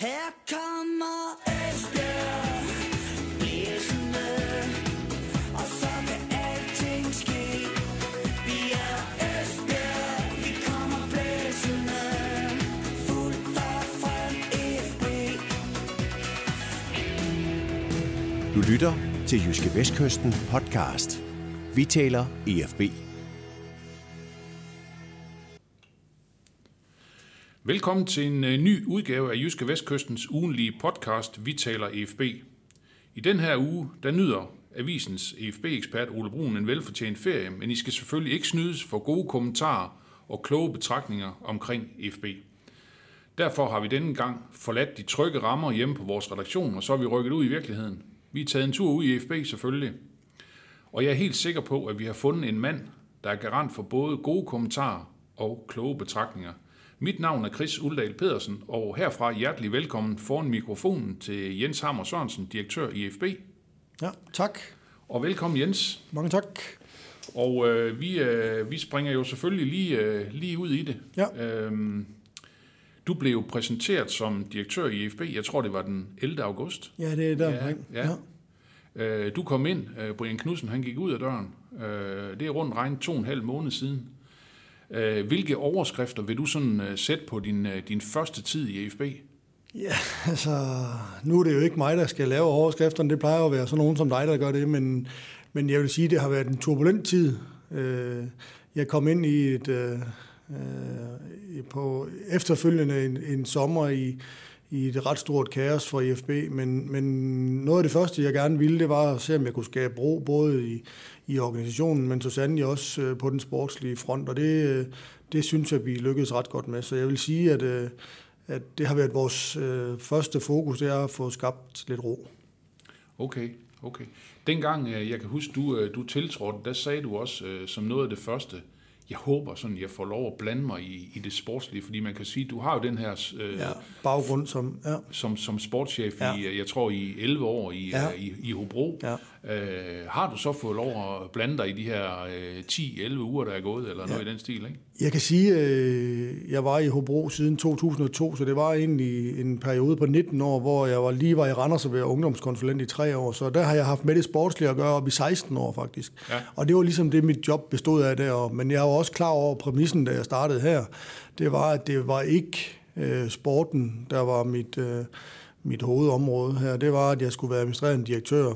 Her kommer Esbjerg, blæsende, og så kan alting ske. Vi er Esbjerg, vi kommer blæsende, fuldt og frem EFB. Du lytter til Jyske Vestkysten podcast. Vi taler EfB. Velkommen til en ny udgave af Jyske Vestkystens ugenlige podcast, Vi taler EfB. I den her uge, der nyder avisens EfB-ekspert Ole Bruun en velfortjent ferie, men I skal selvfølgelig ikke snydes for gode kommentarer og kloge betragtninger omkring EfB. Derfor har vi denne gang forladt de trygge rammer hjemme på vores redaktion, og så er vi rykket ud i virkeligheden. Vi er taget en tur ud i EfB selvfølgelig, og jeg er helt sikker på, at vi har fundet en mand, der er garant for både gode kommentarer og kloge betragtninger. Mit navn er Chris Uldal Pedersen, og herfra hjertelig velkommen foran mikrofonen til Jens Hammer Sørensen, direktør i EfB. Ja, tak. Og velkommen, Jens. Mange tak. Og vi springer jo selvfølgelig lige ud i det. Ja. Du blev jo præsenteret som direktør i EfB, jeg tror det var den 11. august. Ja, det er der. Ja. Du kom ind, Brian Knudsen han gik ud af døren. Det er rundt regnet 2,5 måneder siden. Hvilke overskrifter vil du sådan sætte på din første tid i EfB? Ja, altså, nu er det jo ikke mig, der skal lave overskrifterne. Det plejer at være sådan nogen som dig, der gør det, men jeg vil sige, at det har været en turbulent tid. Jeg kom ind i på efterfølgende en sommer i et ret stort kaos for EfB, men noget af det første, jeg gerne ville, det var at se, om jeg kunne skabe ro, både i organisationen, men så sandelig også på den sportslige front, og det synes jeg, vi lykkedes ret godt med. Så jeg vil sige, at det har været vores første fokus, det er at få skabt lidt ro. Okay. Dengang, jeg kan huske, du tiltrådte, der sagde du også som noget af det første, jeg håber sådan, jeg får lov at blande mig i det sportslige, fordi man kan sige, du har jo den her baggrund som, som sportschef i, jeg tror i 11 år i Hobro. Ja. Har du så fået lov at blande dig i de her 10-11 uger, der er gået, eller noget i den stil, ikke? Jeg kan sige, jeg var i Hobro siden 2002, så det var egentlig en periode på 19 år, hvor jeg var i Randers og var ungdomskonsulent i 3 år, så der har jeg haft med det sportslige at gøre op i 16 år faktisk. Ja. Og det var ligesom det, mit job bestod af deroppe, men jeg var også klar over præmissen, da jeg startede her. Det var, at det var ikke sporten, der var mit hovedområde her. Det var, at jeg skulle være administrerende direktør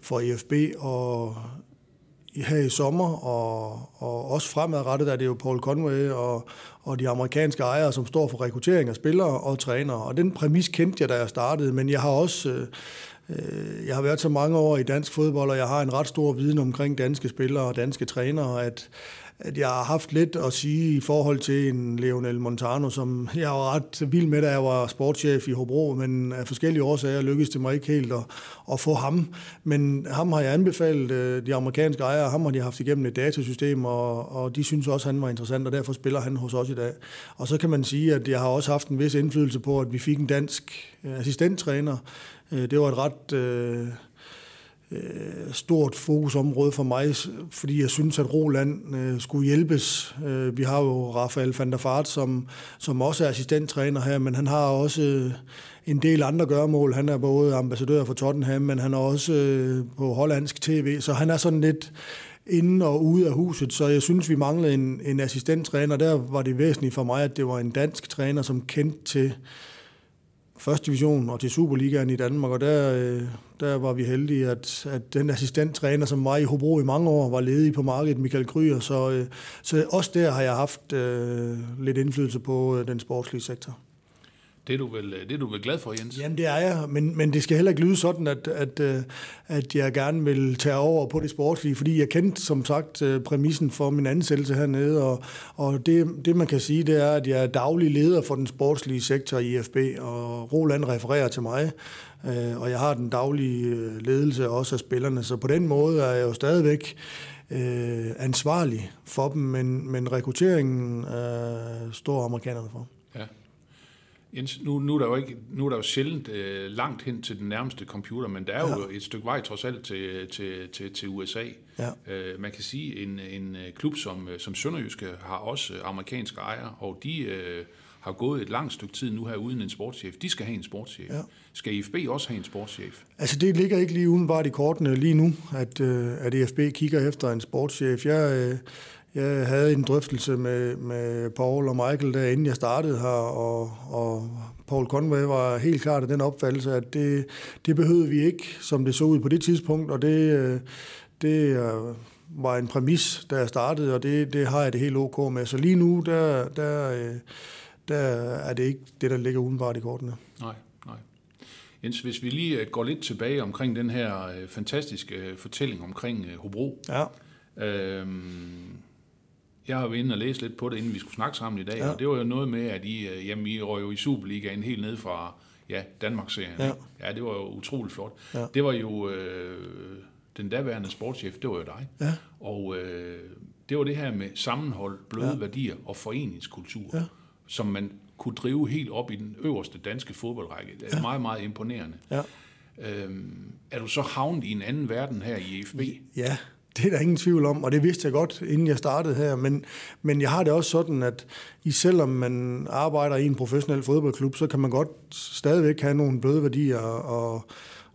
for EfB, og her i sommer, og også fremadrettet er det jo Paul Conway og de amerikanske ejere, som står for rekruttering af spillere og trænere. Og den præmis kendte jeg, da jeg startede, men jeg har også jeg har været så mange år i dansk fodbold, og jeg har en ret stor viden omkring danske spillere og danske trænere, at jeg har haft lidt at sige i forhold til en Lionel Montaño, som jeg var ret vild med, da jeg var sportschef i Hobro, men af forskellige årsager lykkedes det mig ikke helt at få ham. Men ham har jeg anbefalet, de amerikanske ejere, ham har de haft igennem et datasystem, og de synes også, han var interessant, og derfor spiller han hos os i dag. Og så kan man sige, at jeg har også haft en vis indflydelse på, at vi fik en dansk assistenttræner. Det var et ret stort fokusområde for mig, fordi jeg synes, at Roland skulle hjælpes. Vi har jo Rafael van der Vaart, som også er assistenttræner her, men han har også en del andre gøremål. Han er både ambassadør for Tottenham, men han er også på hollandsk tv, så han er sådan lidt inden og ude af huset, så jeg synes, vi manglede en assistenttræner. Der var det væsentligt for mig, at det var en dansk træner, som kendte til første division og til Superligaen i Danmark, og der var vi heldige, at den assistenttræner, som var i Hobro i mange år, var ledig på markedet, Michael Kryer, så også der har jeg haft lidt indflydelse på den sportslige sektor. Det er du vel glad for, Jens? Jamen, det er jeg, men det skal heller ikke lyde sådan, at jeg gerne vil tage over på det sportslige, fordi jeg kendte, som sagt, præmissen for min ansættelse hernede, og det, man kan sige, det er, at jeg er daglig leder for den sportslige sektor i EfB, og Roland refererer til mig, og jeg har den daglige ledelse også af spillerne, så på den måde er jeg jo stadigvæk ansvarlig for dem, men rekrutteringen står amerikanerne for. Ja. Jens, nu er der jo sjældent langt hen til den nærmeste computer, men der er jo et stykke vej trods alt til USA. Ja. Man kan sige, en klub som Sønderjyske har også amerikanske ejere, og de har gået et langt stykke tid nu her uden en sportschef. De skal have en sportschef. Ja. Skal EfB også have en sportschef? Altså det ligger ikke lige udenbart i kortene lige nu, at EfB kigger efter en sportschef. Jeg havde en drøftelse med Paul og Michael, der inden jeg startede her, og Paul Conway var helt klart af den opfattelse, at det behøvede vi ikke, som det så ud på det tidspunkt, og det var en præmis, da jeg startede, og det har jeg det helt ok med. Så lige nu, der er det ikke det, der ligger udenbart i kortene. Nej. Jens, hvis vi lige går lidt tilbage omkring den her fantastiske fortælling omkring Hobro. Ja. Jeg har været inde og læse lidt på det, inden vi skulle snakke sammen i dag, ja. Og det var jo noget med, at I røg jo i Superligaen helt ned fra Danmarksserien. Ja, det var jo utroligt flot. Ja. Det var jo den daværende sportschef, det var jo dig. Ja. Og det var det her med sammenhold, bløde værdier og foreningskultur, som man kunne drive helt op i den øverste danske fodboldrække. Det er meget, meget imponerende. Ja. Er du så havnet i en anden verden her i EfB? Ja. Det er der ingen tvivl om, og det vidste jeg godt, inden jeg startede her. Men jeg har det også sådan, at selvom man arbejder i en professionel fodboldklub, så kan man godt stadigvæk have nogle bløde værdier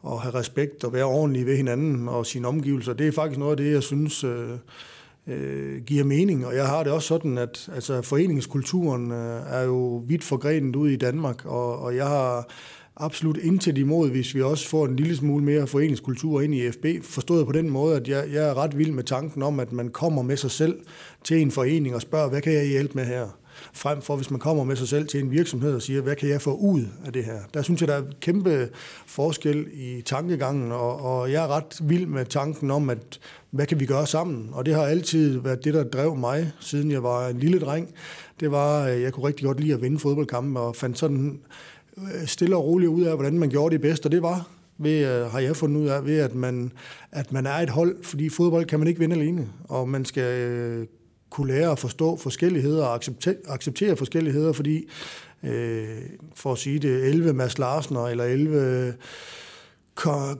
og have respekt og være ordentlig ved hinanden og sine omgivelser. Det er faktisk noget af det, jeg synes giver mening. Og jeg har det også sådan, at altså, foreningskulturen er jo vidt forgrenet ud i Danmark, og jeg har absolut intet imod, hvis vi også får en lille smule mere foreningskultur ind i EfB. Forstået på den måde, at jeg er ret vild med tanken om, at man kommer med sig selv til en forening og spørger, hvad kan jeg hjælpe med her? Frem for, hvis man kommer med sig selv til en virksomhed og siger, hvad kan jeg få ud af det her? Der synes jeg, der er kæmpe forskel i tankegangen, og jeg er ret vild med tanken om, at hvad kan vi gøre sammen? Og det har altid været det, der drev mig, siden jeg var en lille dreng. Det var, jeg kunne rigtig godt lide at vinde fodboldkampe og fandt sådan stille og roligt ud af, hvordan man gjorde det bedst, og det var, har jeg fundet ud af, ved at man er et hold, fordi fodbold kan man ikke vinde alene, og man skal kunne lære at forstå forskelligheder og acceptere forskelligheder, fordi, for at sige det, 11 Mads Larsener, eller 11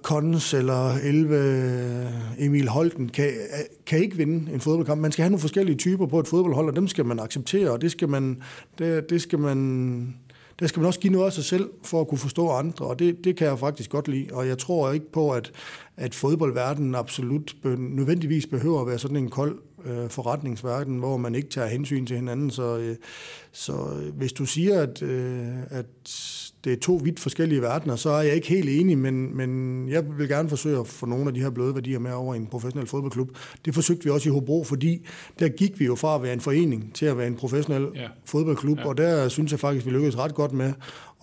Kons, eller 11 Emil Holten kan ikke vinde en fodboldkamp. Man skal have nogle forskellige typer på et fodboldhold, og dem skal man acceptere, og der skal man også give noget af sig selv for at kunne forstå andre, og det kan jeg faktisk godt lide. Og jeg tror ikke på, at fodboldverdenen absolut nødvendigvis behøver at være sådan en kold forretningsverden, hvor man ikke tager hensyn til hinanden. Så hvis du siger, at det er to vidt forskellige verdener, så er jeg ikke helt enig, men jeg vil gerne forsøge at få nogle af de her bløde værdier med over i en professionel fodboldklub. Det forsøgte vi også i Hobro, fordi der gik vi jo fra at være en forening til at være en professionel fodboldklub, og der synes jeg faktisk, vi lykkedes ret godt med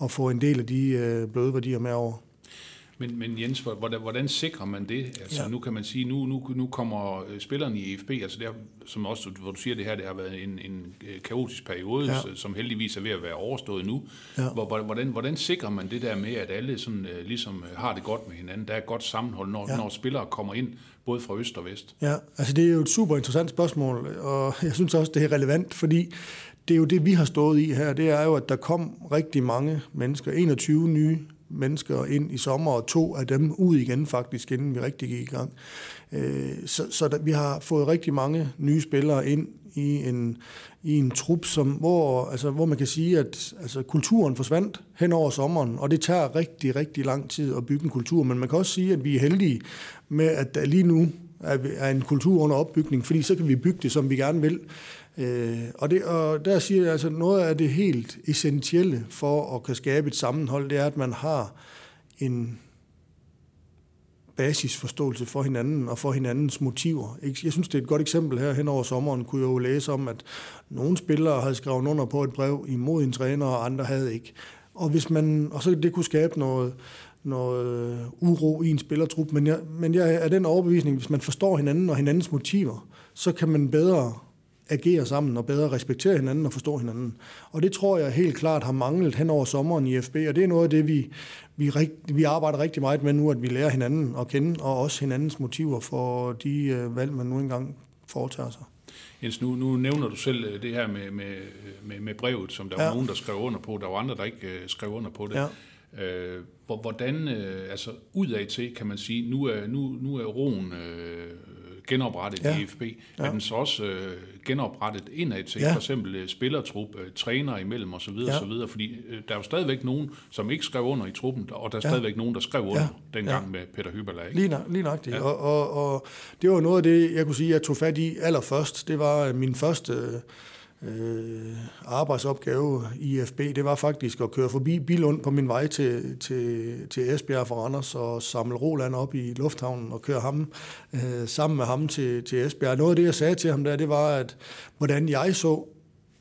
at få en del af de bløde værdier med over. Men Jens, hvordan sikrer man det? Altså, nu kan man sige, nu kommer spillerne i EfB, altså der, som også, hvor du siger det her, det har været en kaotisk periode, som heldigvis er ved at være overstået nu. Ja. Hvordan sikrer man det der med, at alle sådan, ligesom har det godt med hinanden? Der er et godt sammenhold, når spillere kommer ind, både fra øst og vest. Ja, altså det er jo et super interessant spørgsmål, og jeg synes også, det er relevant, fordi det er jo det, vi har stået i her. Det er jo, at der kom rigtig mange mennesker, 21 nye mennesker ind i sommer, og 2 af dem ud igen faktisk, inden vi rigtig gik i gang. Så vi har fået rigtig mange nye spillere ind i en trup, hvor man kan sige, at altså, kulturen forsvandt hen over sommeren, og det tager rigtig, rigtig lang tid at bygge en kultur, men man kan også sige, at vi er heldige med, at der lige nu er en kultur under opbygning, fordi så kan vi bygge det, som vi gerne vil. Og der siger jeg, altså noget af det helt essentielle for at kunne skabe et sammenhold, det er, at man har en basisforståelse for hinanden og for hinandens motiver. Jeg synes, det er et godt eksempel her hen over sommeren, kunne jeg jo læse om, at nogle spillere havde skrevet under på et brev imod en træner, og andre havde ikke. Og så det kunne skabe noget uro i en spillertrup, men jeg er den overbevisning, hvis man forstår hinanden og hinandens motiver, så kan man bedre agere sammen og bedre respektere hinanden og forstå hinanden. Og det tror jeg helt klart har manglet hen over sommeren i EfB, og det er noget af det, vi arbejder rigtig meget med nu, at vi lærer hinanden at kende, og også hinandens motiver for de valg, man nu engang foretager sig. Jens, nu nævner du selv det her med brevet, som der var nogen, der skrev under på, der var andre, der ikke skrev under på det. Ja. Hvordan, altså udad til, kan man sige, nu er roen genoprettet EFB, er den så også genoprettet indad til for eksempel spillertrup, træner imellem osv. osv. Fordi der er jo stadigvæk nogen, som ikke skrev under i truppen, og der er stadigvæk nogen, der skrev under dengang med Peter Hyberlag. Lige nøjagtigt. Ja. Og det var noget af det, jeg kunne sige, jeg tog fat i allerførst. Det var min første arbejdsopgave i EFB, det var faktisk at køre forbi Billund på min vej til Esbjerg fra Randers og samle Roland op i lufthavnen og køre ham sammen med ham til Esbjerg. Noget af det, jeg sagde til ham der, det var, at hvordan jeg så,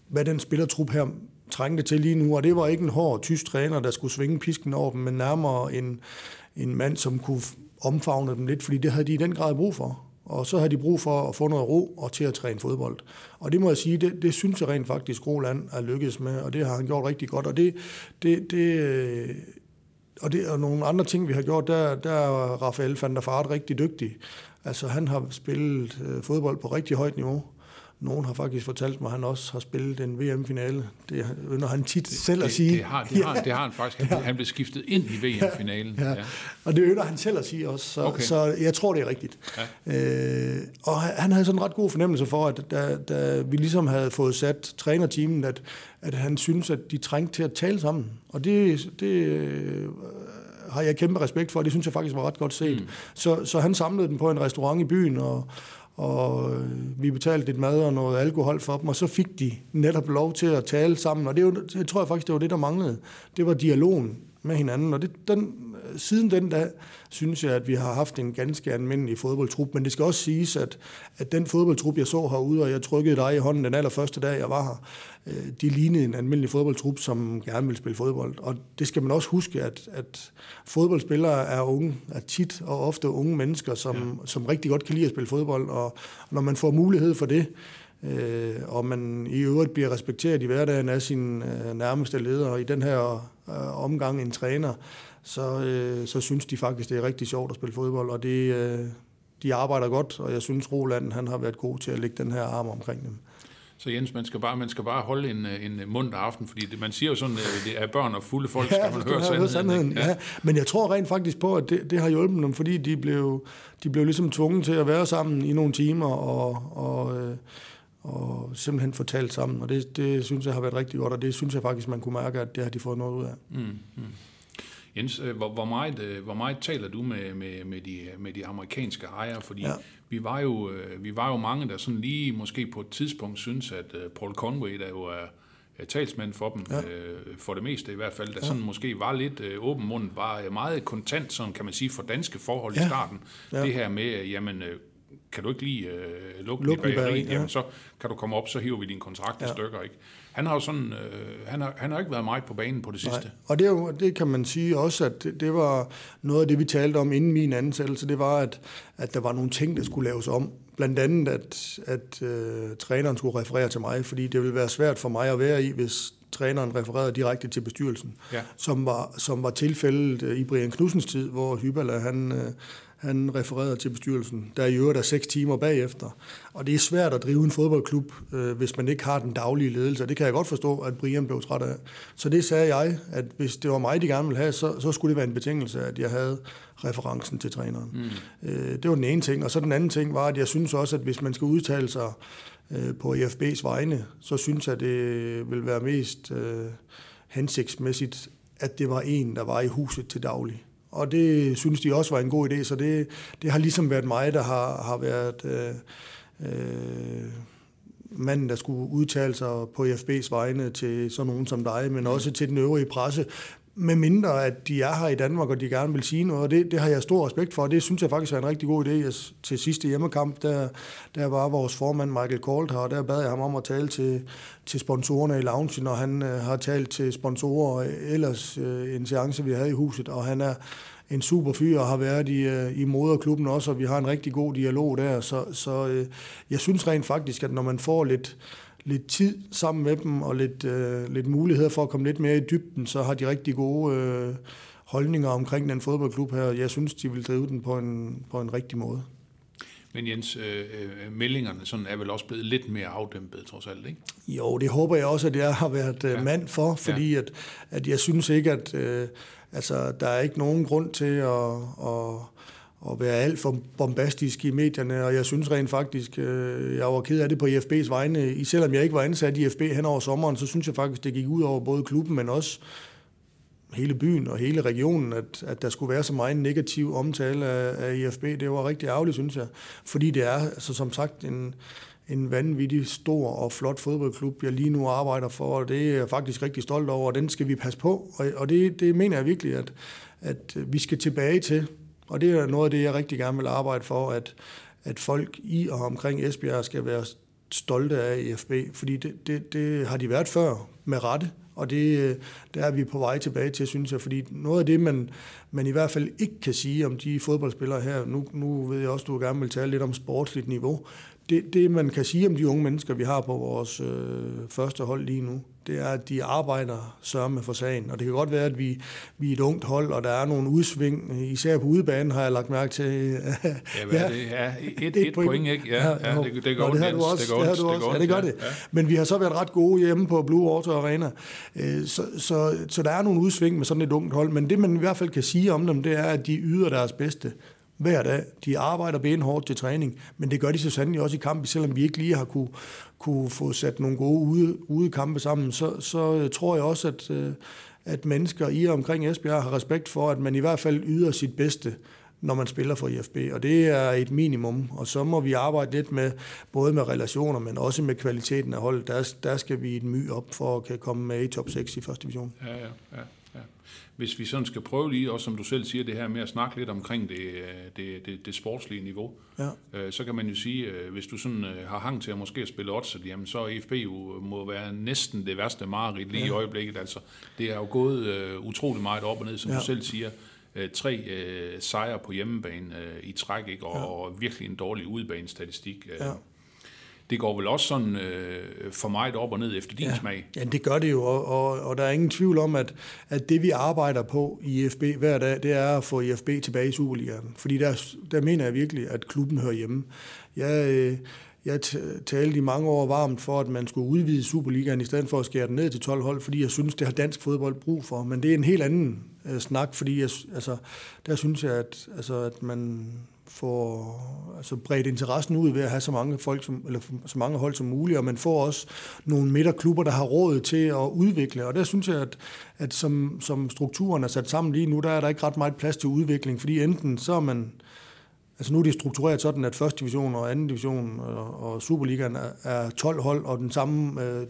hvad den spillertrup her trængte til lige nu, og det var ikke en hård tysk træner, der skulle svinge pisken over dem, men nærmere en mand, som kunne omfavne dem lidt, fordi det havde de i den grad brug for. Og så har de brug for at få noget ro og til at træne fodbold. Og det må jeg sige, det synes jeg rent faktisk, Roland er lykkedes med, og det har han gjort rigtig godt. Og nogle andre ting, vi har gjort, der er Rafael van der Vaart rigtig dygtig. Altså han har spillet fodbold på rigtig højt niveau. Nogen har faktisk fortalt mig, at han også har spillet en VM-finale. Det ynder han tit selv at sige. Det har han faktisk. Han blev skiftet ind i VM-finalen. Ja. Og det ynder han selv at sige også. Så jeg tror, det er rigtigt. Ja. Og han havde sådan en ret god fornemmelse for, at da vi ligesom havde fået sat trænerteamen, at han synes, at de trængte til at tale sammen. Og det har jeg kæmpe respekt for. Det synes jeg faktisk var ret godt set. Mm. Så han samlede dem på en restaurant i byen, og vi betalte lidt mad og noget alkohol for dem, og så fik de netop lov til at tale sammen, og det tror jeg faktisk, det var det, der manglede. Det var dialogen med hinanden, og siden den dag, synes jeg, at vi har haft en ganske almindelig fodboldtrup, men det skal også siges, at den fodboldtrup, jeg så herude, og jeg trykkede dig i hånden den allerførste dag, jeg var her, de lignede en almindelig fodboldtrup, som gerne ville spille fodbold. Og det skal man også huske, at fodboldspillere er unge, er tit og ofte unge mennesker, som rigtig godt kan lide at spille fodbold, og når man får mulighed for det, og man i øvrigt bliver respekteret i hverdagen af sin nærmeste leder, og i den her omgang en træner, så synes de faktisk, det er rigtig sjovt at spille fodbold, og de arbejder godt, og jeg synes, Roland han har været god til at lægge den her arm omkring dem. Så Jens, man skal bare holde en munter aften, fordi man siger jo sådan, at det er børn og fulde folk, skal man høre sandheden. Ja. Men jeg tror rent faktisk på, at det har hjulpet dem, fordi de blev ligesom tvunget til at være sammen i nogle timer, og simpelthen få talt sammen, og det synes jeg har været rigtig godt, og det synes jeg faktisk, man kunne mærke, at det har de fået noget ud af. Mm. Jens, hvor meget taler du med de amerikanske ejere? Fordi vi var jo mange, der sådan lige måske på et tidspunkt synes, at Paul Conway, der jo er talsmand for dem, for det meste i hvert fald, der sådan måske var lidt åbenmundet, var meget kontant, sådan kan man sige, for danske forhold i starten. Ja. Det her med, jamen, kan du ikke lige lukke den i bageriet, jamen så kan du komme op, så hiver vi din kontrakt i stykker, ikke? Han har jo sådan, han har ikke været meget på banen på det sidste. Nej. Og det kan man sige også, at det var noget af det, vi talte om inden min ansættelse, det var, at der var nogle ting, der skulle laves om. Blandt andet, at træneren skulle referere til mig, fordi det ville være svært for mig at være i, hvis træneren refererede direkte til bestyrelsen, som var tilfældet i Brian Knudsens tid, hvor Hybala, han refererede til bestyrelsen, der i øvrigt er 6 timer bagefter. Og det er svært at drive en fodboldklub, hvis man ikke har den daglige ledelse. Og det kan jeg godt forstå, at Brian blev træt af. Så det sagde jeg, at hvis det var mig, de gerne ville have, så skulle det være en betingelse, at jeg havde referencen til træneren. Mm. Det var den ene ting. Og så den anden ting var, at jeg synes også, at hvis man skal udtale sig på EFB's vegne, så synes jeg, det vil være mest hensigtsmæssigt, at det var en, der var i huset til daglig. Og det synes de også var en god idé, så det har ligesom været mig, der har været manden, der skulle udtale sig på EFB's vegne til sådan nogen som dig, men også til den øvrige presse, med mindre at de er her i Danmark, og de gerne vil sige noget, og det har jeg stor respekt for, og det synes jeg faktisk er en rigtig god idé. Til sidste hjemmekamp, der var vores formand Michael Kold her, og der bad jeg ham om at tale til sponsorerne i loungen, og han har talt til sponsorer ellers en seance, vi havde i huset, og han er en super fyr og har været i moderklubben også, og vi har en rigtig god dialog der, så jeg synes rent faktisk, at når man får lidt tid sammen med dem, og lidt muligheder for at komme lidt mere i dybden, så har de rigtig gode holdninger omkring den fodboldklub her. Jeg synes, de vil drive den på en rigtig måde. Men Jens, meldingerne sådan er vel også blevet lidt mere afdæmpet, trods alt, ikke? Jo, det håber jeg også, at jeg har været mand for, fordi at jeg synes ikke, at der er ikke nogen grund til at at være alt for bombastisk i medierne, og jeg synes rent faktisk, jeg var ked af det på EFB's vegne. Selvom jeg ikke var ansat i EfB hen over sommeren, så synes jeg faktisk, det gik ud over både klubben, men også hele byen og hele regionen, at der skulle være så meget negativ omtale af EfB. Det var rigtig ærgerligt, synes jeg. Fordi det er, altså, som sagt, en vanvittig stor og flot fodboldklub, jeg lige nu arbejder for, og det er jeg faktisk rigtig stolt over, og den skal vi passe på. Og det mener jeg virkelig, at vi skal tilbage til. Og det er noget af det, jeg rigtig gerne vil arbejde for, at folk i og omkring Esbjerg skal være stolte af EfB, fordi det har de været før med rette, og der er vi på vej tilbage til, synes jeg, fordi noget af det, man i hvert fald ikke kan sige om de fodboldspillere her, nu ved jeg også, du gerne vil tale lidt om sportsligt niveau, det man kan sige om de unge mennesker, vi har på vores første hold lige nu, det er, at de arbejder sørme for sagen. Og det kan godt være, at vi er et ungt hold, og der er nogle udsving. Især på udebanen har jeg lagt mærke til. Et point, ikke? Ja, det går ondt, Jens. Det gør det. Men vi har så været ret gode hjemme på Blue Auto Arena. Så der er nogle udsving med sådan et ungt hold. Men det, man i hvert fald kan sige om dem, det er, at de yder deres bedste hver dag. De arbejder benhårdt til træning, men det gør de så sandelig også i kamp, selvom vi ikke lige har kunne få sat nogle gode ude kampe sammen, så tror jeg også, at mennesker i og omkring Esbjerg har respekt for, at man i hvert fald yder sit bedste, når man spiller for EfB, og det er et minimum, og så må vi arbejde lidt med, både med relationer, men også med kvaliteten af holdet. Der skal vi et my op for at kan komme med i top 6 i første division. Ja. Hvis vi sådan skal prøve lige, også som du selv siger, det her med at snakke lidt omkring det sportslige niveau, så kan man jo sige, hvis du sådan har hang til at måske spille odds, jamen så EfB må være næsten det værste mareridt lige i øjeblikket. Altså, det er jo gået utrolig meget op og ned, som du selv siger. 3 sejre på hjemmebane i træk, ikke? Og virkelig en dårlig udebanestatistik. Det går vel også sådan for meget op og ned efter din smag? Ja, det gør det jo, og der er ingen tvivl om, at det vi arbejder på i EfB hver dag, det er at få EfB tilbage i Superligaen. Fordi der mener jeg virkelig, at klubben hører hjemme. Jeg talte i mange år varmt for, at man skulle udvide Superligaen i stedet for at skære den ned til 12 hold, fordi jeg synes, det har dansk fodbold brug for. Men det er en helt anden snak, fordi der synes jeg, at man får bredt interessen ud ved at have så mange hold som muligt, og man får også nogle midterklubber, der har råd til at udvikle. Og der synes jeg, at som strukturen er sat sammen lige nu, der er der ikke ret meget plads til udvikling, fordi enten så er man... Altså nu er det struktureret sådan, at første division og anden division og Superligaen er 12 hold, og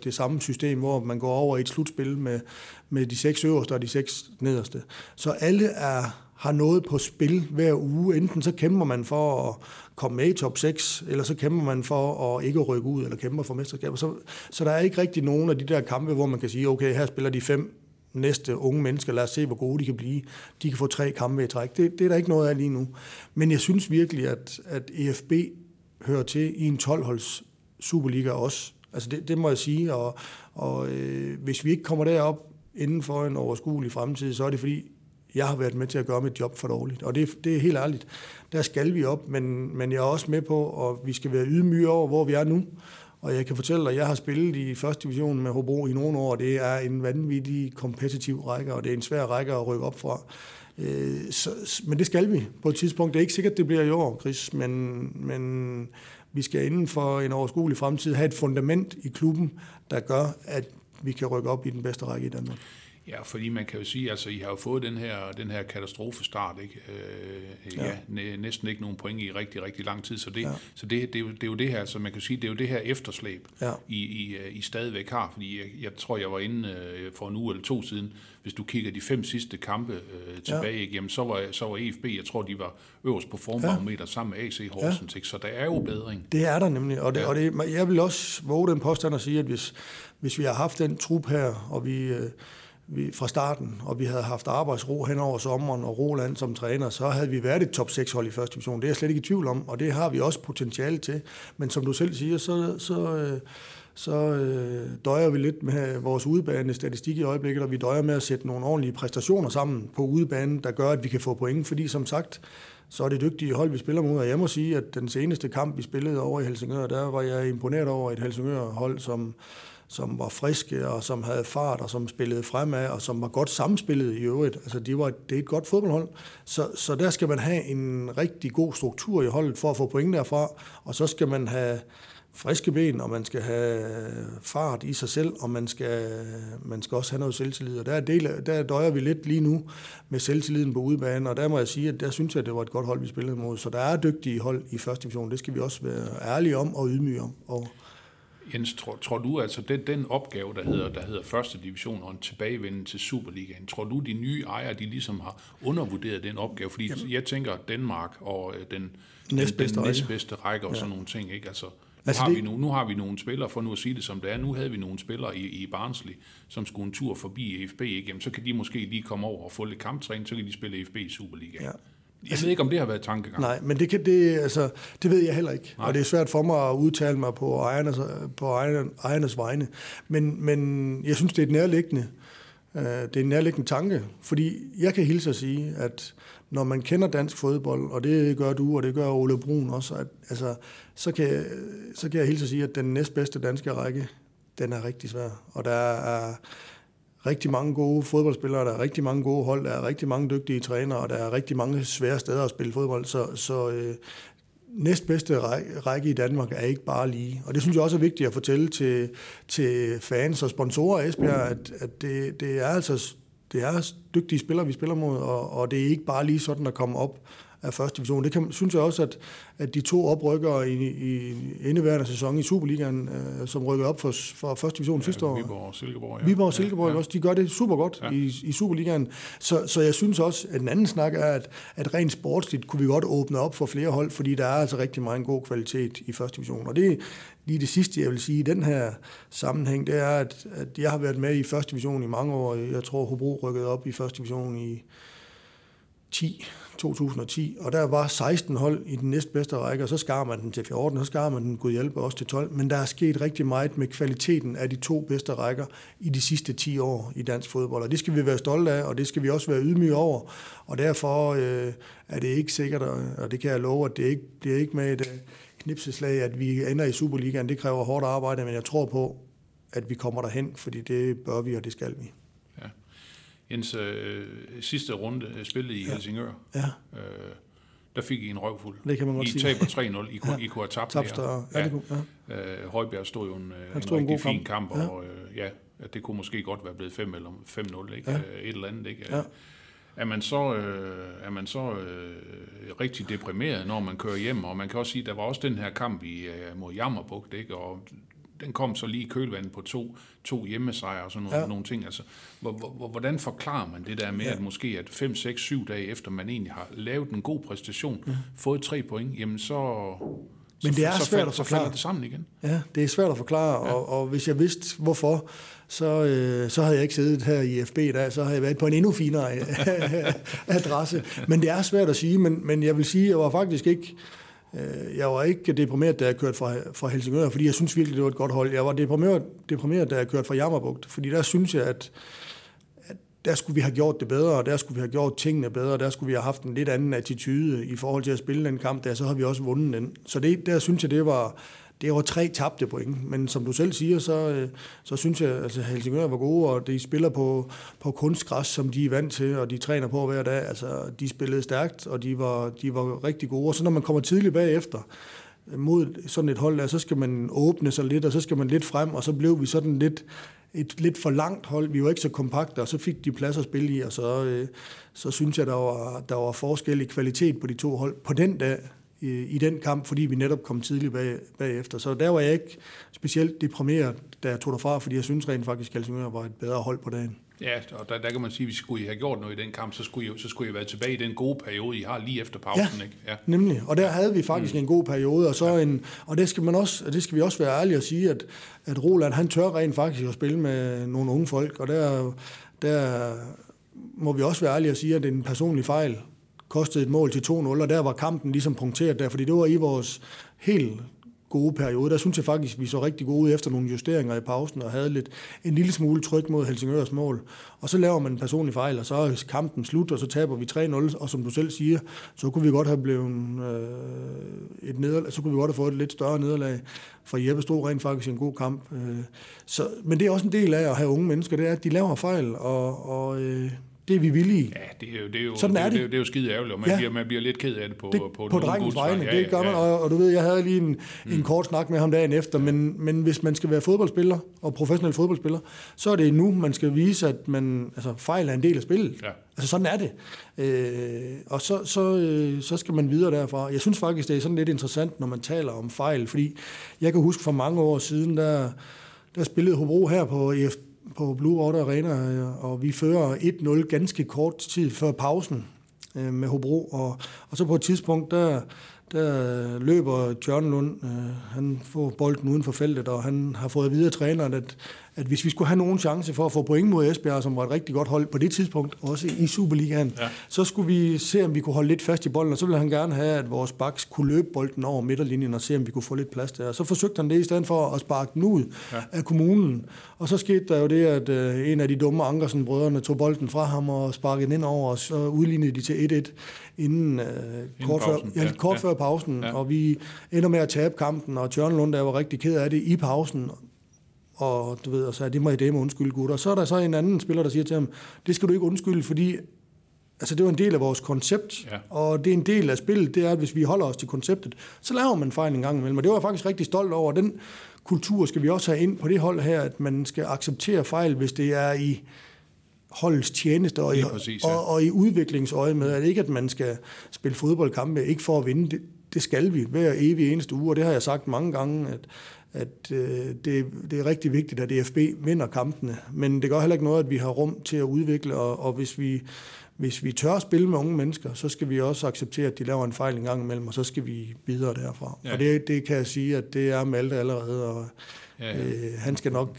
det samme system, hvor man går over i et slutspil med de 6 øverste og de 6 nederste. Så alle har noget på spil hver uge. Enten så kæmper man for at komme med i top 6, eller så kæmper man for at ikke rykke ud, eller kæmper for mesterskaber. Så der er ikke rigtig nogen af de der kampe, hvor man kan sige, okay, her spiller de 5 næste unge mennesker, lad os se, hvor gode de kan blive. De kan få 3 kampe i træk. Det er der ikke noget af lige nu. Men jeg synes virkelig, at EfB hører til i en 12-holds Superliga også. Altså det må jeg sige. Og hvis vi ikke kommer derop inden for en overskuelig fremtid, så er det fordi, jeg har været med til at gøre mit job for dårligt. Og det er helt ærligt. Der skal vi op, men jeg er også med på, og vi skal være ydmyge over, hvor vi er nu. Og jeg kan fortælle dig, at jeg har spillet i første division med Hobro i nogle år, og det er en vanvittig kompetitiv række, og det er en svær række at rykke op fra. Men det skal vi på et tidspunkt. Det er ikke sikkert, det bliver i år, Chris, men vi skal inden for en overskuelig fremtid have et fundament i klubben, der gør, at vi kan rykke op i den bedste række i Danmark. Ja, fordi man kan jo sige, altså I har jo fået den her katastrofestart, ikke? Næsten ikke nogen point i rigtig, rigtig lang tid, så det er jo det her, så man kan sige, det er jo det her efterslæb, I stadigvæk har, fordi jeg tror, jeg var inde for en uge eller 2 siden, hvis du kigger de 5 sidste kampe tilbage, ikke? Jamen så var EfB, jeg tror, de var øverst på formbarometer sammen med AC Horsens, ikke? Så der er jo bedring. Det er der nemlig, og jeg vil også våge den påstand at sige, at hvis vi har haft den trup her, og vi fra starten, og vi havde haft arbejdsro hen over sommeren, og Roland som træner, så havde vi været et top 6-hold i første division. Det er jeg slet ikke i tvivl om, og det har vi også potentiale til. Men som du selv siger, så døjer vi lidt med vores udebane-statistik i øjeblikket, og vi døjer med at sætte nogle ordentlige præstationer sammen på udebanen, der gør, at vi kan få point, fordi som sagt, så er det dygtige hold, vi spiller mod, og jeg må sige, at den seneste kamp, vi spillede over i Helsingør, der var jeg imponeret over et Helsingør-hold, som som var friske, og som havde fart, og som spillede fremad, og som var godt samspillet i øvrigt. Altså, det er et godt fodboldhold. Så der skal man have en rigtig god struktur i holdet for at få point derfra, og så skal man have friske ben, og man skal have fart i sig selv, og man skal også have noget selvtillid. Og der døjer vi lidt lige nu med selvtilliden på udebane, og der må jeg sige, at der synes jeg, at det var et godt hold, vi spillede mod. Så der er dygtige hold i første division, det skal vi også være ærlige om og ydmyge om. Og Jens, tror du altså, den opgave, der hedder første division og en tilbagevenden til Superligaen, tror du, de nye ejere, de ligesom har undervurderet den opgave? Fordi jeg tænker, at Danmark og den næstbedste række og sådan nogle ting, ikke? Altså, nu har vi nogle spillere, for nu at sige det som det er, nu havde vi nogle spillere i Barnsley, som skulle en tur forbi EfB igennem, så kan de måske lige komme over og få lidt kamptræning, så kan de spille EfB i Superligaen. Ja. Jeg ved ikke, om det har været tankegang. Nej, men det ved jeg heller ikke. Nej. Og det er svært for mig at udtale mig på ejernes vegne. Men jeg synes, det er et nærliggende tanke. Fordi jeg kan hilse at sige, at når man kender dansk fodbold, og det gør du, og det gør Ole Bruun også, at, altså, så kan jeg hilse at sige, at den næstbedste danske række, den er rigtig svær. Og der er rigtig mange gode fodboldspillere, der er rigtig mange gode hold, der er rigtig mange dygtige trænere, og der er rigtig mange svære steder at spille fodbold. Så næstbedste række i Danmark er ikke bare lige. Og det synes jeg også er vigtigt at fortælle til fans og sponsorer af Esbjerg, at det er altså det er dygtige spillere, vi spiller mod, og det er ikke bare lige sådan at komme op af første division. Det synes jeg også, at de to oprykkere i indeværende sæson i Superligaen, som rykkede op fra første division sidste år. Viborg og Silkeborg. Ja. Viborg og Silkeborg også, de gør det super godt i Superligaen. Så jeg synes også, at en anden snak er, at rent sportsligt kunne vi godt åbne op for flere hold, fordi der er altså rigtig meget god kvalitet i første division. Og det er lige det sidste, jeg vil sige i den her sammenhæng, det er, at jeg har været med i første division i mange år. Jeg tror, Hobro rykkede op i første division i 2010, og der var 16 hold i den næstbedste række, og så skar man den til 14, så skar man den, Gud hjælpe, også til 12, men der er sket rigtig meget med kvaliteten af de to bedste rækker i de sidste 10 år i dansk fodbold, og det skal vi være stolte af, og det skal vi også være ydmyge over, og derfor er det ikke sikkert, og det kan jeg love, at det er ikke med et knipseslag, at vi ender i Superligaen, det kræver hårdt arbejde, men jeg tror på, at vi kommer derhen, fordi det bør vi, og det skal vi. Jens, sidste runde spillede i Helsingør. Ja. Der fik I en røvfuld. Det kan man godt sige. I taber 3-0. I kunne have tabt mere. Højbjerg stod jo en rigtig fin kamp, og det kunne måske godt være blevet 5 eller 5-0, ikke? Ja. Et eller andet, ikke? Ja. Er man så rigtig deprimeret, når man kører hjem? Og man kan også sige, der var også den her kamp mod Jammerbugt, ikke? Og den kom så lige i kølvandet på to hjemmesejre og sådan noget, nogle ting. Altså, hvordan forklarer man det der med, at måske at 5, 6, 7 dage efter, man egentlig har lavet en god præstation, fået 3 point, jamen så falder det sammen igen? Ja, det er svært at forklare, og hvis jeg vidste hvorfor, så havde jeg ikke siddet her i EfB i dag, så havde jeg været på en endnu finere adresse. Men det er svært at sige, men jeg vil sige, jeg var faktisk ikke... Jeg var ikke deprimeret, da jeg kørte fra Helsingør, fordi jeg synes virkelig, det var et godt hold. Jeg var deprimeret, da jeg kørte fra Jammerbugt, fordi der synes jeg, at der skulle vi have gjort det bedre, og der skulle vi have gjort tingene bedre, og der skulle vi have haft en lidt anden attitude i forhold til at spille den kamp, der så har vi også vundet den. Så der synes jeg, det var 3 tabte point, men som du selv siger, så synes jeg, altså Helsingør var gode, og de spiller på kunstgræs, som de er vant til, og de træner på hver dag. Altså, de spillede stærkt, og de var rigtig gode. Og så når man kommer tidligt bagefter mod sådan et hold der, så skal man åbne sig lidt, og så skal man lidt frem, og så blev vi sådan lidt for langt hold. Vi var ikke så kompakte, og så fik de plads at spille i, og så synes jeg, der var forskel i kvalitet på de to hold på den dag, i den kamp, fordi vi netop kom tidligt bagefter. Så der var jeg ikke specielt deprimeret, da jeg tog derfra, fordi jeg synes rent faktisk, at Helsingør var et bedre hold på dagen. Ja, og der kan man sige, at hvis skulle I have gjort noget i den kamp, så skulle I være tilbage i den gode periode, I har lige efter pausen, ikke? Ja, nemlig. Og der havde vi faktisk en god periode, og så og det skal vi også være ærlige og sige, at Roland, han tør rent faktisk at spille med nogle unge folk, og der må vi også være ærlige og sige, at det er en personlig fejl, kostede et mål til 2-0, og der var kampen ligesom punkteret der, fordi det var i vores helt gode periode. Der synes jeg faktisk, vi så rigtig gode ud efter nogle justeringer i pausen og havde en lille smule tryk mod Helsingørs mål. Og så laver man en personlig fejl, og så er kampen slut, og så taber vi 3-0. Og som du selv siger, så kunne vi godt have fået et lidt større nederlag. For Jeppe stod rent faktisk en god kamp. Så, men det er også en del af at have unge mennesker, det er, at de laver fejl, og det er vi villige. Ja, det er jo skide ærgerligt, og man bliver lidt ked af det på drengens vegne. Ja, det gør man, og du ved, jeg havde lige en kort snak med ham dagen efter, men hvis man skal være fodboldspiller og professionel fodboldspiller, så er det nu, man skal vise, at man fejl er en del af spillet. Ja. Altså sådan er det. Og så skal man videre derfra. Jeg synes faktisk, det er sådan lidt interessant, når man taler om fejl, fordi jeg kan huske for mange år siden, der spillede Hobro her på EFB, på Blue Auto Arena, og vi fører 1-0 ganske kort tid før pausen med Hobro, og så på et tidspunkt, der løber Tjørnelund, han får bolden uden for feltet, og han har fået videre træneren, at hvis vi skulle have nogen chance for at få point mod Esbjerg, som var et rigtig godt hold på det tidspunkt, også i Superligaen, så skulle vi se, om vi kunne holde lidt fast i bolden, og så ville han gerne have, at vores backs kunne løbe bolden over midterlinjen og se, om vi kunne få lidt plads der. Og så forsøgte han det i stedet for at sparke den ud af kommunen. Og så skete der jo det, at en af de dumme Ankersen-brødrene tog bolden fra ham og sparkede den ind over, og så udlignede de til 1-1 inden kort før pausen, og vi ender med at tabe kampen, og Tjørnelund, der var rigtig ked af det i pausen, og du ved, og så er det mig i det med undskyld, gutter. Og så er der så en anden spiller, der siger til ham, det skal du ikke undskylde, fordi altså, det var en del af vores koncept, og det er en del af spillet, det er, at hvis vi holder os til konceptet, så laver man fejl en gang imellem, og det var jeg faktisk rigtig stolt over. Den kultur skal vi også have ind på det hold her, at man skal acceptere fejl, hvis det er i holdets tjeneste og i udviklingsøje med, at ikke at man skal spille fodboldkampe, ikke for at vinde, det skal vi hver evig eneste uge, og det har jeg sagt mange gange, at det er rigtig vigtigt, at EfB vinder kampene, men det gør heller ikke noget, at vi har rum til at udvikle, og hvis vi tør at spille med unge mennesker, så skal vi også acceptere, at de laver en fejl en gang imellem, og så skal vi videre derfra. Ja. Og det kan jeg sige, at det er Malte allerede, og han skal nok,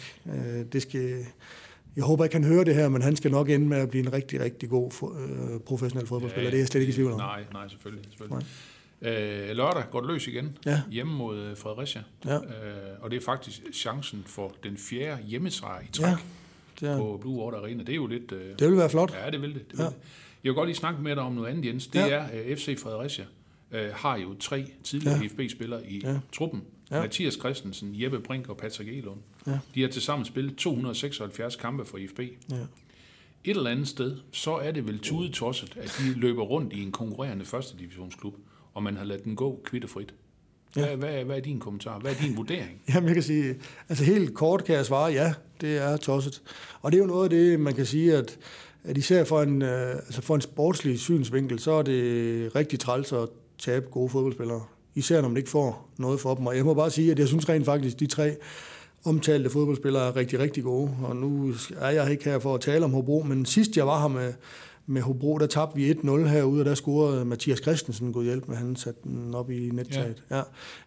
jeg håber ikke, han hører det her, men han skal nok ende med at blive en rigtig, rigtig god professionel fodboldspiller. Det er jeg slet ikke i tvivl om. Nej, selvfølgelig. Nej. Lørdag går det løs igen, hjemme mod Fredericia. Ja. Og det er faktisk chancen for den 4. hjemmesejr i træk på Blue Water Arena. Det er jo lidt... det vil være flot. Ja, det vil det. Jeg vil godt lige snakke med dig om noget andet, Jens. Det er FC Fredericia. Har jo 3 tidligere EfB-spillere i truppen. Ja. Mathias Christensen, Jeppe Brink og Patrick Elund. Ja. De har tilsammen spillet 276 kampe for EfB. Ja. Et eller andet sted, så er det vel tudetosset, at de løber rundt i en konkurrerende første divisionsklub, og man har ladet den gå kvitterfrit. Hvad er din kommentar? Hvad er din vurdering? Jamen, jeg kan sige, altså helt kort kan jeg svare, det er tosset. Og det er jo noget af det, man kan sige, at især for en sportslig synsvinkel, så er det rigtig træls at tabe gode fodboldspillere. Især når man ikke får noget for dem. Og jeg må bare sige, at jeg synes rent faktisk, de 3 omtalte fodboldspillere er rigtig, rigtig gode. Og nu er jeg ikke her for at tale om Hobro, men sidst jeg var her med Hobro, der tabte vi 1-0 herude, og der scorede Mathias Christensen, god hjælp med, han satte den op i nettaget. Ja.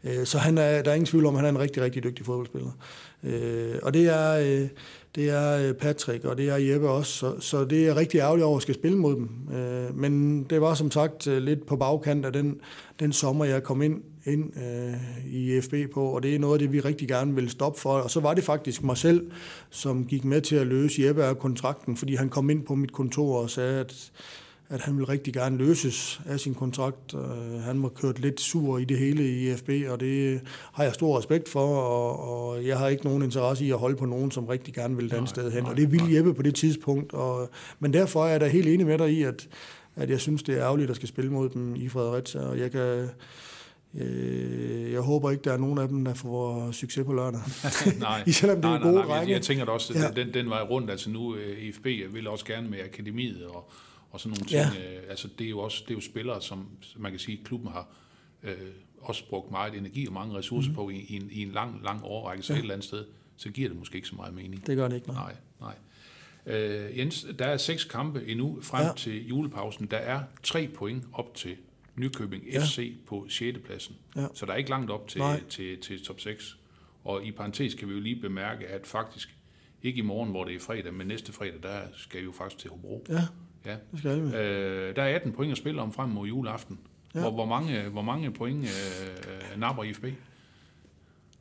Ja. Så der er ingen tvivl om, at han er en rigtig, rigtig dygtig fodboldspiller. Og det er Patrick, og det er Jeppe også, så det er rigtig ærgerligt over at skal spille mod dem. Men det var som sagt lidt på bagkant af den sommer, jeg kom ind i EfB på, og det er noget af det, vi rigtig gerne vil stoppe for. Og så var det faktisk mig selv, som gik med til at løse Jeppe af kontrakten, fordi han kom ind på mit kontor og sagde, at han ville rigtig gerne løses af sin kontrakt. Han var kørt lidt sur i det hele i EfB, og det har jeg stor respekt for, og jeg har ikke nogen interesse i at holde på nogen, som rigtig gerne vil et andet sted hen, og det ville Jeppe på det tidspunkt. Men derfor er jeg da helt enig med dig i, at jeg synes, det er ærgerligt at skal spille mod dem i Fredericia, og jeg håber ikke, der er nogen af dem, der får succes på lørdag. Nej, jeg tænker også, at den vej rundt, altså nu EfB vil også gerne med akademiet og sådan nogle ting. Altså det er jo spillere, som man kan sige, klubben har også brugt meget energi og mange ressourcer på i en lang, lang årrække, så et eller andet sted, så giver det måske ikke så meget mening. Det gør det ikke. Nej. Jens, der er 6 kampe endnu frem til julepausen. Der er 3 point op til Nykøbing FC på 6. pladsen. Ja. Så der er ikke langt op til top 6. Og i parentes kan vi jo lige bemærke, at faktisk ikke i morgen, hvor det er fredag, men næste fredag, der skal vi jo faktisk til Hobro. Ja. Det skal vi. Der er 18 point at spille om frem mod juleaften. Hvor mange point napper EfB?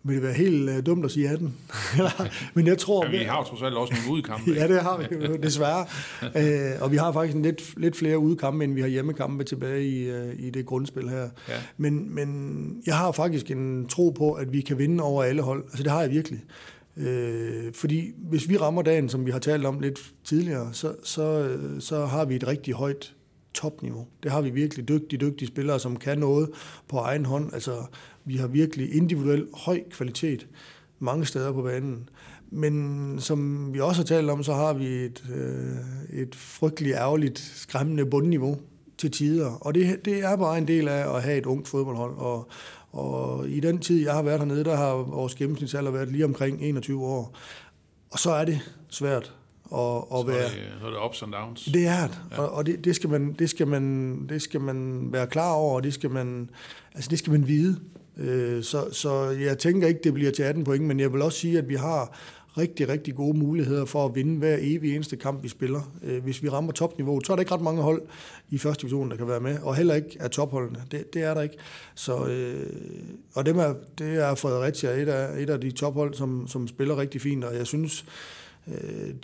vil det være helt dumt at sige 18. Men jeg tror... Ja, vi har trods alt også nogle udekampe. Ja, det har vi jo, desværre. Og vi har faktisk lidt flere udekampe, end vi har hjemmekampe tilbage i det grundspil her. Ja. Men jeg har faktisk en tro på, at vi kan vinde over alle hold. Altså, det har jeg virkelig. Fordi hvis vi rammer dagen, som vi har talt om lidt tidligere, så har vi et rigtig højt topniveau. Det har vi virkelig dygtige spillere, som kan noget på egen hånd. Altså, vi har virkelig individuel høj kvalitet mange steder på banen. Men som vi også har talt om, så har vi et frygteligt ærgerligt, skræmmende bundniveau til tider. Og det er bare en del af at have et ungt fodboldhold. Og i den tid, jeg har været hernede, der har vores gennemsnitsalder været lige omkring 21 år. Og så er det svært. Så er det ups and downs. Det er det, ja. Og det skal man være klar over, og det skal man vide. Så jeg tænker ikke, det bliver til 18 point, men jeg vil også sige, at vi har rigtig, rigtig gode muligheder for at vinde hver evig eneste kamp, vi spiller. Hvis vi rammer topniveauet, så er der ikke ret mange hold i første division, der kan være med, og heller ikke af topholdene. Det er der ikke. Og det er Fredericia, et af de tophold, som spiller rigtig fint, og jeg synes,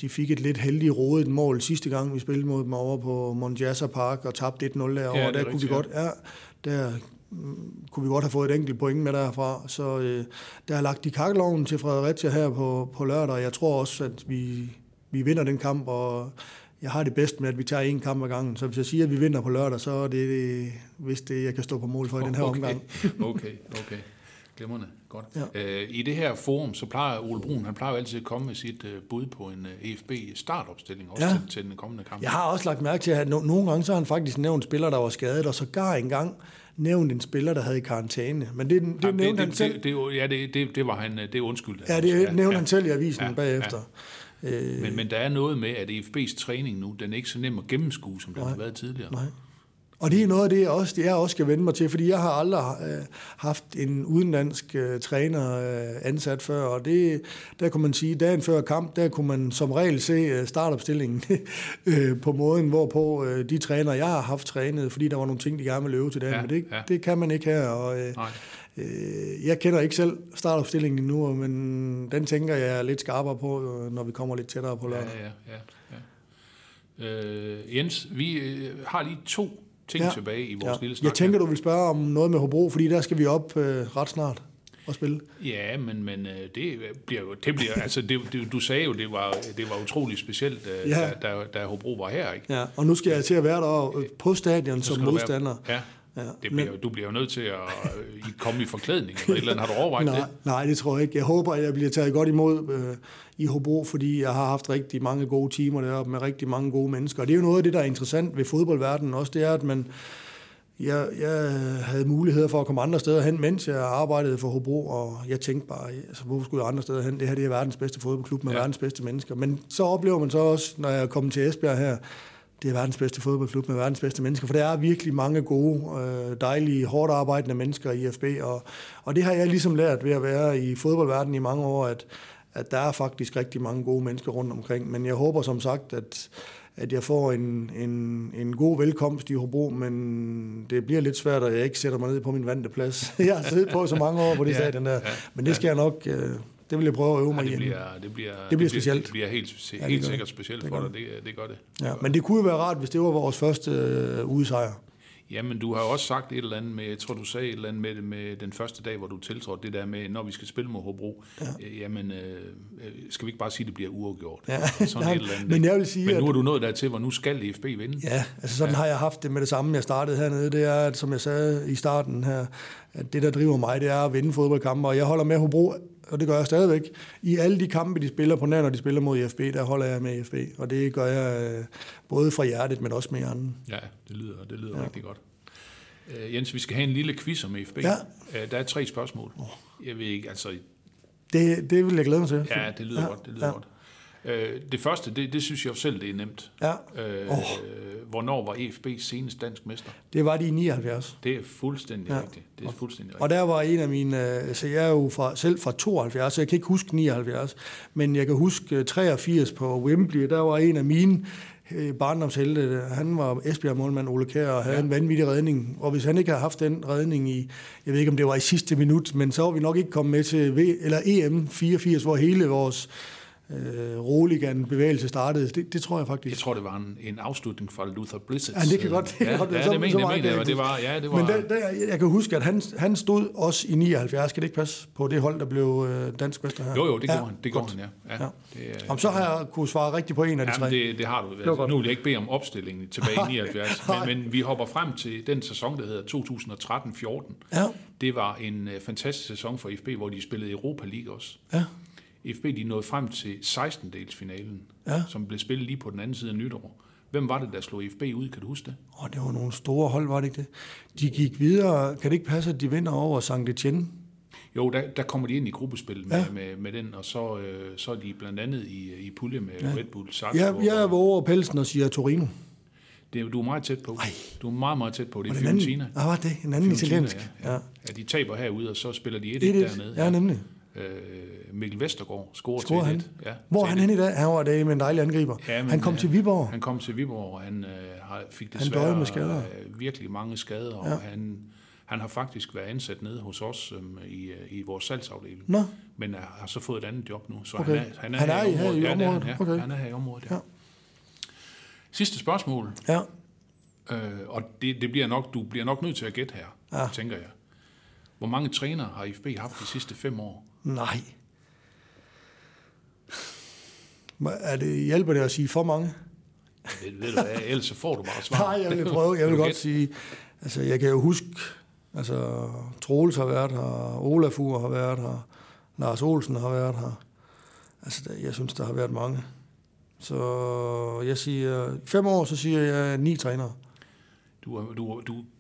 de fik et lidt heldigt rodet mål sidste gang, vi spillede mod dem over på Monjasa Park og tabte 1-0 derovre. Ja, der kunne vi godt have fået et enkelt point med derfra. Så der har lagt de kakkeloven til Fredericia her på lørdag, og jeg tror også, at vi vinder den kamp, og jeg har det bedst med, at vi tager en kamp ad gangen. Så hvis jeg siger, at vi vinder på lørdag, så er det vist det, jeg kan stå på mål for i den her omgang. Okay. Glimrende, godt. Ja. I det her forum, så plejer Ole Bruun, han plejer altid at komme med sit bud på en EFB-startopstilling, også til den kommende kamp. Jeg har også lagt mærke til, at nogle gange så har han faktisk nævnt spillere, der var skadet, og sågar engang nævnt en spiller, der havde i karantæne. Men det nævnte han selv. Det undskyldte han. Ja, det nævnte han selv i avisen bagefter. Ja. Men der er noget med, at EFB's træning nu, den er ikke så nem at gennemskue, som den har været tidligere. Nej. Og det er noget af det, jeg også skal vende mig til, fordi jeg har aldrig haft en udenlandsk træner ansat før, og der kunne man sige, dagen før kamp, der kunne man som regel se startopstillingen på måden, hvorpå de træner, jeg har haft trænet, fordi der var nogle ting, de gerne ville løbe til dagen, men det kan man ikke her, og jeg kender ikke selv startopstillingen endnu, men den tænker jeg er lidt skarpere på, når vi kommer lidt tættere på lørdag. Jens, vi har lige to ting tilbage i vores lille snak. Jeg tænker, du vil spørge om noget med Hobro, fordi der skal vi op ret snart og spille. Ja, men det bliver altså du sagde jo, det var utroligt specielt, da Hobro var her, ikke? Ja, og nu skal jeg til at være der på stadion som modstander. Du bliver jo nødt til at komme i forklædning, eller et eller andet. Har du overvejet det? Nej, det tror jeg ikke. Jeg håber, at jeg bliver taget godt imod i Hobro, fordi jeg har haft rigtig mange gode timer deroppe med rigtig mange gode mennesker. Og det er jo noget af det, der er interessant ved fodboldverdenen også, det er, at jeg havde muligheder for at komme andre steder hen, mens jeg arbejdede for Hobro, og jeg tænkte bare, altså, hvorfor skulle jeg andre steder hen? Det her, det er verdens bedste fodboldklub med verdens bedste mennesker. Men så oplever man så også, når jeg er kommet til Esbjerg her, det er verdens bedste fodboldklub med verdens bedste mennesker, for der er virkelig mange gode, dejlige, hårdt arbejdende mennesker i EfB, og det har jeg ligesom lært ved at være i fodboldverdenen i mange år, at der er faktisk rigtig mange gode mennesker rundt omkring. Men jeg håber som sagt, at jeg får en god velkomst i Hobro, men det bliver lidt svært, at jeg ikke sætter mig ned på min vante plads. Jeg har siddet på så mange år på det stadion der, men det skal jeg nok... Det vil jeg prøve at øve mig igen. Det bliver specielt. Det bliver helt sikkert specielt for dig, det gør det. Ja, men det kunne jo være rart, hvis det var vores første udesejr. Jamen, du har også sagt et eller andet med, jeg tror, du sagde et eller andet med den første dag, hvor du tiltrådte, det der med, når vi skal spille mod Hobro, skal vi ikke bare sige, at det bliver uafgjort? Ja. Sådan et eller andet. Men jeg vil sige, men nu er du nået dertil, hvor nu skal EfB vinde. Ja, altså sådan har jeg haft det med det samme, jeg startede hernede. Det er, som jeg sagde i starten her, at det, der driver mig, det er at vinde fodboldkampe, og jeg holder med Hobro, og det gør jeg stadigvæk. I alle de kampe, de spiller på nær, når de spiller mod EfB, der holder jeg med EfB. Og det gør jeg både fra hjertet, men også med hjernen. Ja, det lyder rigtig godt. Jens, vi skal have en lille quiz om EfB. Ja. Der er 3 spørgsmål. Jeg ved ikke, altså... Det vil jeg glæde mig til. Ja, det lyder godt. Det første, det synes jeg selv, det er nemt. Ja. Hvornår var EfB senest dansk mester? Det var de i 79. Det er fuldstændig rigtigt. Det er fuldstændig rigtigt. Og der var en af mine... Så jeg er jo selv fra 72, så jeg kan ikke huske 79. Men jeg kan huske 83 på Wembley. Der var en af mine barndomshelte. Han var Esbjerg-målmand Ole Kær og havde en vanvittig redning. Og hvis han ikke havde haft den redning i, jeg ved ikke om det var i sidste minut, men så var vi nok ikke kommet med til EM 84, hvor hele vores Roligan-bevægelse startede. Det tror jeg faktisk. Jeg tror, det var en afslutning fra Luther Blisset. Ja, det kan godt. Men jeg kan huske, at han stod også i 79. Kan det ikke passe på det hold, der blev dansk mester her? Jo, det gjorde han. Det gjorde han, ja. Om så har jeg kunne svare rigtigt på en af de tre. Det har du. Altså, nu vil jeg ikke bede om opstillingen tilbage i 79. Men vi hopper frem til den sæson, der hedder 2013-14. Ja. Det var en fantastisk sæson for EfB, hvor de spillede Europa League også. Ja. EfB, de nåede frem til 16-delsfinalen, som blev spillet lige på den anden side af nytår. Hvem var det, der slog EfB ud? Kan du huske det? Det var nogle store hold, var det ikke det? De gik videre. Kan det ikke passe, at de vinder over Saint-Étienne? Jo, der kommer de ind i gruppespillet med den, og så er de blandt andet i pulje med Red Bull Salzburg. Jeg var over pelsen og siger Torino. Du er meget tæt på. Du er meget, meget tæt på. Det er Fiorentina. Var det? En anden italiensk. Ja. De taber herude, og så spiller de 1-1 dernede. Ja, nemlig. Mikkel Vestergaard scorer til det. Ja, hvor er han henne i dag? Han var det med en dejlig angriber. Ja, han kom til Viborg. Han kom til Viborg, og han fik desværre virkelig mange skader, og han har faktisk været ansat nede hos os i vores salgsafdeling. Nå. Men har så fået et andet job nu, så han er her i området. Ja. Sidste spørgsmål. Ja. Og det bliver nok, du bliver nok nødt til at gætte her, tænker jeg. Hvor mange trænere har EfB haft de sidste 5 år? Nej. Hjælper det at sige for mange? Det ved du hvad, ellers får du bare svar. Nej, jeg vil prøve. Jeg vil godt sige, altså jeg kan jo huske, altså Troels har været her, Olafur har været her, Lars Olsen har været her. Altså jeg synes, der har været mange. Så jeg siger 5 år, så siger jeg 9 trænere. Du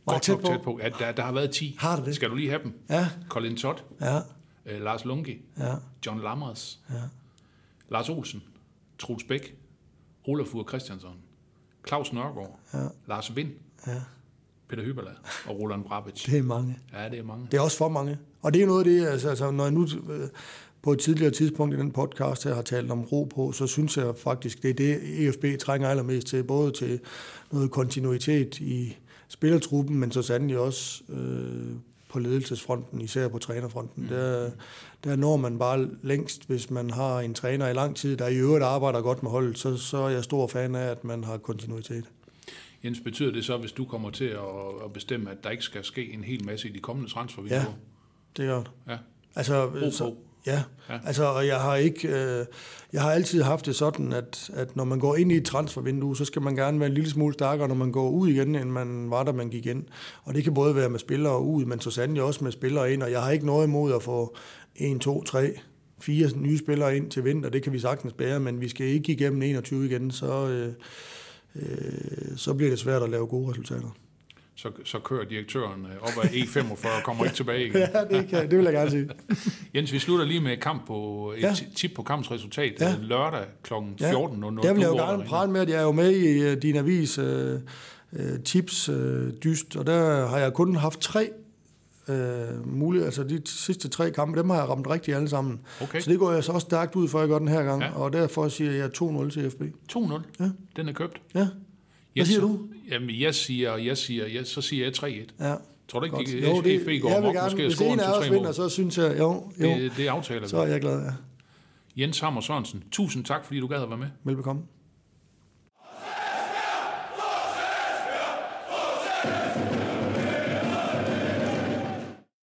godt tæt på, at der har været 10. Har det? Skal du lige have dem? Ja. Colin Todd. Ja. Lars Lunke. Ja. John Lammers. Ja. Lars Olsen. Troels Bæk. Olafur Christiansson. Claus Nørgaard. Ja. Lars Vind. Ja. Peter Hyberla og Roland Brabitsch. Det er mange. Ja, det er mange. Det er også for mange. Og det er noget af det, altså når jeg nu på et tidligere tidspunkt i den podcast, jeg har talt om ro på, så synes jeg faktisk, det er det, EfB trænger allermest til. Både til noget kontinuitet i spillertruppen, men så sandelig også på ledelsesfronten, især på trænerfronten. Mm. Der når man bare længst, hvis man har en træner i lang tid, der i øvrigt arbejder godt med holdet, så er jeg stor fan af, at man har kontinuitet. Jens, betyder det så, hvis du kommer til at bestemme, at der ikke skal ske en hel masse i de kommende transfervinduer? Ja, det gør det. Ja. Altså, og jeg har ikke, jeg har altid haft det sådan, at når man går ind i et transfervindue, så skal man gerne være en lille smule stærkere, når man går ud igen, end man var, da man gik ind. Og det kan både være med spillere ud, men så sandelig også med spillere ind. Og jeg har ikke noget imod at få 1, 2, 3, 4 nye spillere ind til vinter. Det kan vi sagtens bære, men vi skal ikke igennem 21 igen, så bliver det svært at lave gode resultater. Så kører direktøren op ad E45 og kommer ikke tilbage igen. Ja, det vil jeg gerne sige. Jens, vi slutter lige med et tip på kampens resultat lørdag kl. 14.00. Ja. Der vil jeg jo gerne prale med, at jeg er jo med i din avis tips dyst, og der har jeg kun haft 3 muligheder. Altså de sidste 3 kampe, dem har jeg ramt rigtigt alle sammen. Okay. Så det går jeg så også stærkt ud for, at jeg gør den her gang, og derfor siger jeg 2-0 til EfB. 2-0? Ja. Den er købt? Ja. Hvad siger du? Jamen, jeg siger 3-1. Ja. Tror du ikke, at EfB går om op, måske at score 2-3 mål? Så synes jeg, jo. Det aftaler vi. Så er jeg glad, ja. Jens Hammer Sørensen, tusind tak, fordi du gad at være med. Velbekomme.